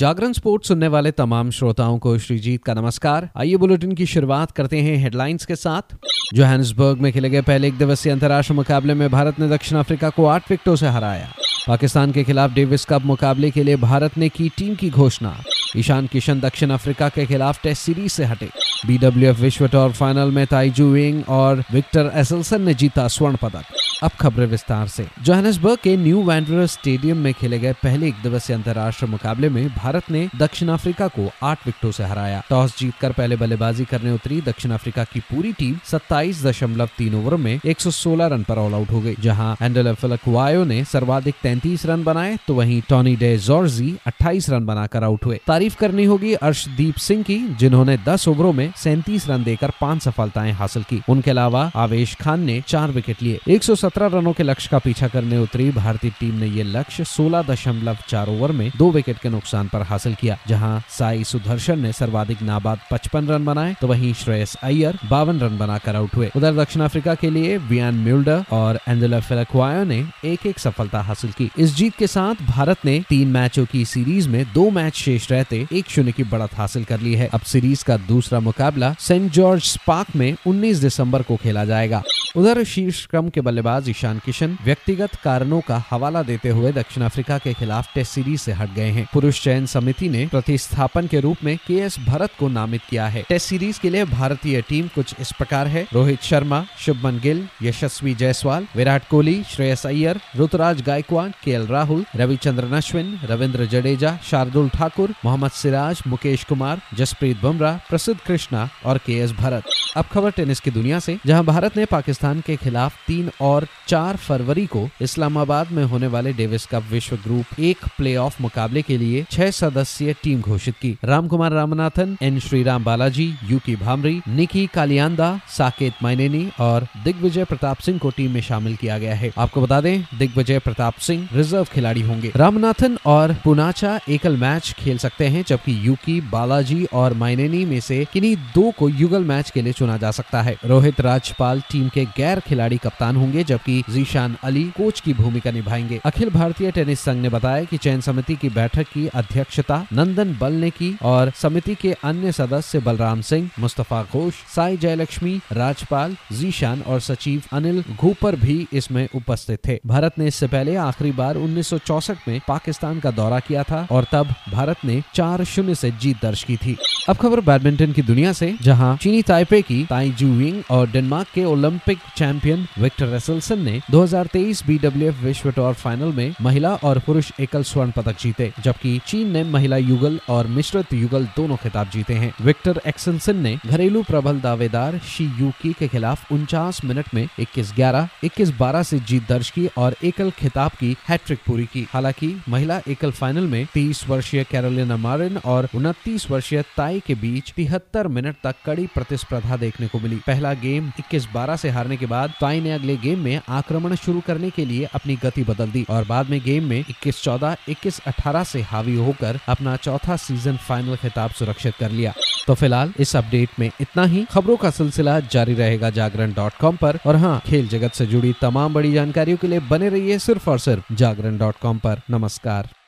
जागरण sports सुनने वाले तमाम श्रोताओं को श्रीजीत का नमस्कार। आइए बुलेटिन की शुरुआत करते हैं हेडलाइंस के साथ। जोहान्सबर्ग में खेले गए पहले एक दिवसीय अंतर्राष्ट्रीय मुकाबले में भारत ने दक्षिण अफ्रीका को 8 विकेटों से हराया। पाकिस्तान के खिलाफ डेविस कप मुकाबले के लिए भारत ने की टीम की घोषणा। ईशान किशन दक्षिण अफ्रीका के खिलाफ टेस्ट सीरीज से हटे। BWF विश्व टूर फाइनल में ताई जू विंग और विक्टर रेसलसन ने जीता स्वर्ण पदक। अब खबरें विस्तार से। जोहान्सबर्ग के न्यू वैंडरर स्टेडियम में खेले गए पहले एक दिवसीय अंतर्राष्ट्रीय मुकाबले में भारत ने दक्षिण अफ्रीका को 8 विकेटों से हराया। टॉस जीतकर पहले बल्लेबाजी करने उतरी दक्षिण अफ्रीका की पूरी टीम 27.3 ओवर में 116 रन पर ऑल आउट हो गई, जहां एंडिले फेलुक्वायो ने सर्वाधिक 33 रन बनाए तो वहीं टॉनी डे जॉर्जी 28 रन बनाकर आउट हुए। तारीफ करनी होगी अर्शदीप सिंह की, जिन्होंने 10 ओवरों में 37 रन देकर 5 सफलताएं हासिल की। उनके अलावा आवेश खान ने 4 विकेट लिए। 117 रनों के लक्ष्य का पीछा करने उतरी भारतीय टीम ने ये लक्ष्य 16.4 ओवर में 2 विकेट के नुकसान पर हासिल किया, जहां साई सुदर्शन ने सर्वाधिक नाबाद 55 रन बनाए तो वहीं श्रेयस अय्यर 52 रन बनाकर आउट हुए। उधर दक्षिण अफ्रीका के लिए वियन मुल्डर और एंजेला फेलोक्वॉय ने 1-1 सफलता हासिल की। इस जीत के साथ भारत ने 3 मैचों की सीरीज में 2 मैच शेष रहते 1-0 की बढ़त हासिल कर ली है। अब सीरीज का दूसरा मुकाबला सेंट जॉर्ज पार्क में 19 दिसंबर को खेला जाएगा। उधर शीर्ष क्रम के बल्लेबाज ईशान किशन व्यक्तिगत कारणों का हवाला देते हुए दक्षिण अफ्रीका के खिलाफ टेस्ट सीरीज से हट गए हैं। पुरुष चयन समिति ने प्रतिस्थापन के रूप में केएस भारत को नामित किया है। टेस्ट सीरीज के लिए भारतीय टीम कुछ इस प्रकार है: रोहित शर्मा, शुभमन गिल, यशस्वी जयसवाल, विराट कोहली, श्रेयस अय्यर, ऋतुराज गायकवाड़, केएल राहुल, रविचंद्रन अश्विन, रविंद्र जडेजा, शार्दुल ठाकुर, मोहम्मद सिराज, मुकेश कुमार, जसप्रीत बुमराह, प्रसिद्ध कृष्णा और केएस भारत। अब खबर टेनिस की दुनिया से, जहां भारत ने पाकिस्तान के खिलाफ 3 और 4 फरवरी को इस्लामाबाद में होने वाले डेविस कप विश्व ग्रुप 1 प्लेऑफ मुकाबले के लिए 6 सदस्यीय टीम घोषित की। रामकुमार रामनाथन, एन श्रीराम बालाजी, यूकी भामरी, निकी कालियांदा, साकेत माइनेनी और दिग्विजय प्रताप सिंह को टीम में शामिल किया गया है। आपको बता दें दिग्विजय प्रताप सिंह रिजर्व खिलाड़ी होंगे। रामनाथन और पुनाचा एकल मैच खेल सकते हैं, जबकि यूकी, बालाजी और माइनेनी में से किन्हीं 2 को युगल मैच के लिए चुना जा सकता है। रोहित राजपाल टीम के गैर खिलाड़ी कप्तान होंगे, जबकि जीशान अली कोच की भूमिका निभाएंगे। अखिल भारतीय टेनिस संघ ने बताया कि चयन समिति की बैठक की अध्यक्षता नंदन बल ने की और समिति के अन्य सदस्य बलराम सिंह, मुस्तफा घोष, साई जयलक्ष्मी, राजपाल, जीशान और सचिव अनिल घूपर भी इसमें उपस्थित थे। भारत ने इससे पहले आखिरी बार 1964 में पाकिस्तान का दौरा किया था और तब भारत ने 4-0 से जीत दर्ज की थी। अब खबर बैडमिंटन की दुनिया से, जहां चीनी ताइपे की ताई जू विंग और डेनमार्क के ओलंपिक चैंपियन विक्टर रेसलसन ने 2023 BWF विश्व टूर फाइनल में महिला और पुरुष एकल स्वर्ण पदक जीते, जबकि चीन ने महिला युगल और मिश्रित युगल दोनों खिताब जीते हैं। विक्टर एक्सलसन ने घरेलू प्रबल दावेदार शी यूकी के खिलाफ 49 मिनट में 21-11, 21-12 से जीत दर्ज की और एकल खिताब की हैट्रिक पूरी की। हालांकि महिला एकल फाइनल में 30 वर्षीय कैरोलिना मारिन और 29 वर्षीय ताई के बीच 73 मिनट तक कड़ी प्रतिस्पर्धा देखने को मिली। पहला गेम 21-12 से हारने के बाद ताई ने अगले गेम में आक्रमण शुरू करने के लिए अपनी गति बदल दी और बाद में गेम में 21-14, 21-18 से हावी होकर अपना चौथा सीजन फाइनल खिताब सुरक्षित कर लिया। तो फिलहाल इस अपडेट में इतना ही। खबरों का सिलसिला जारी रहेगा जागरण.com पर, और हाँ, खेल जगत से जुड़ी तमाम बड़ी जानकारियों के लिए बने रहिए सिर्फ और सिर्फ जागरण.com पर। नमस्कार।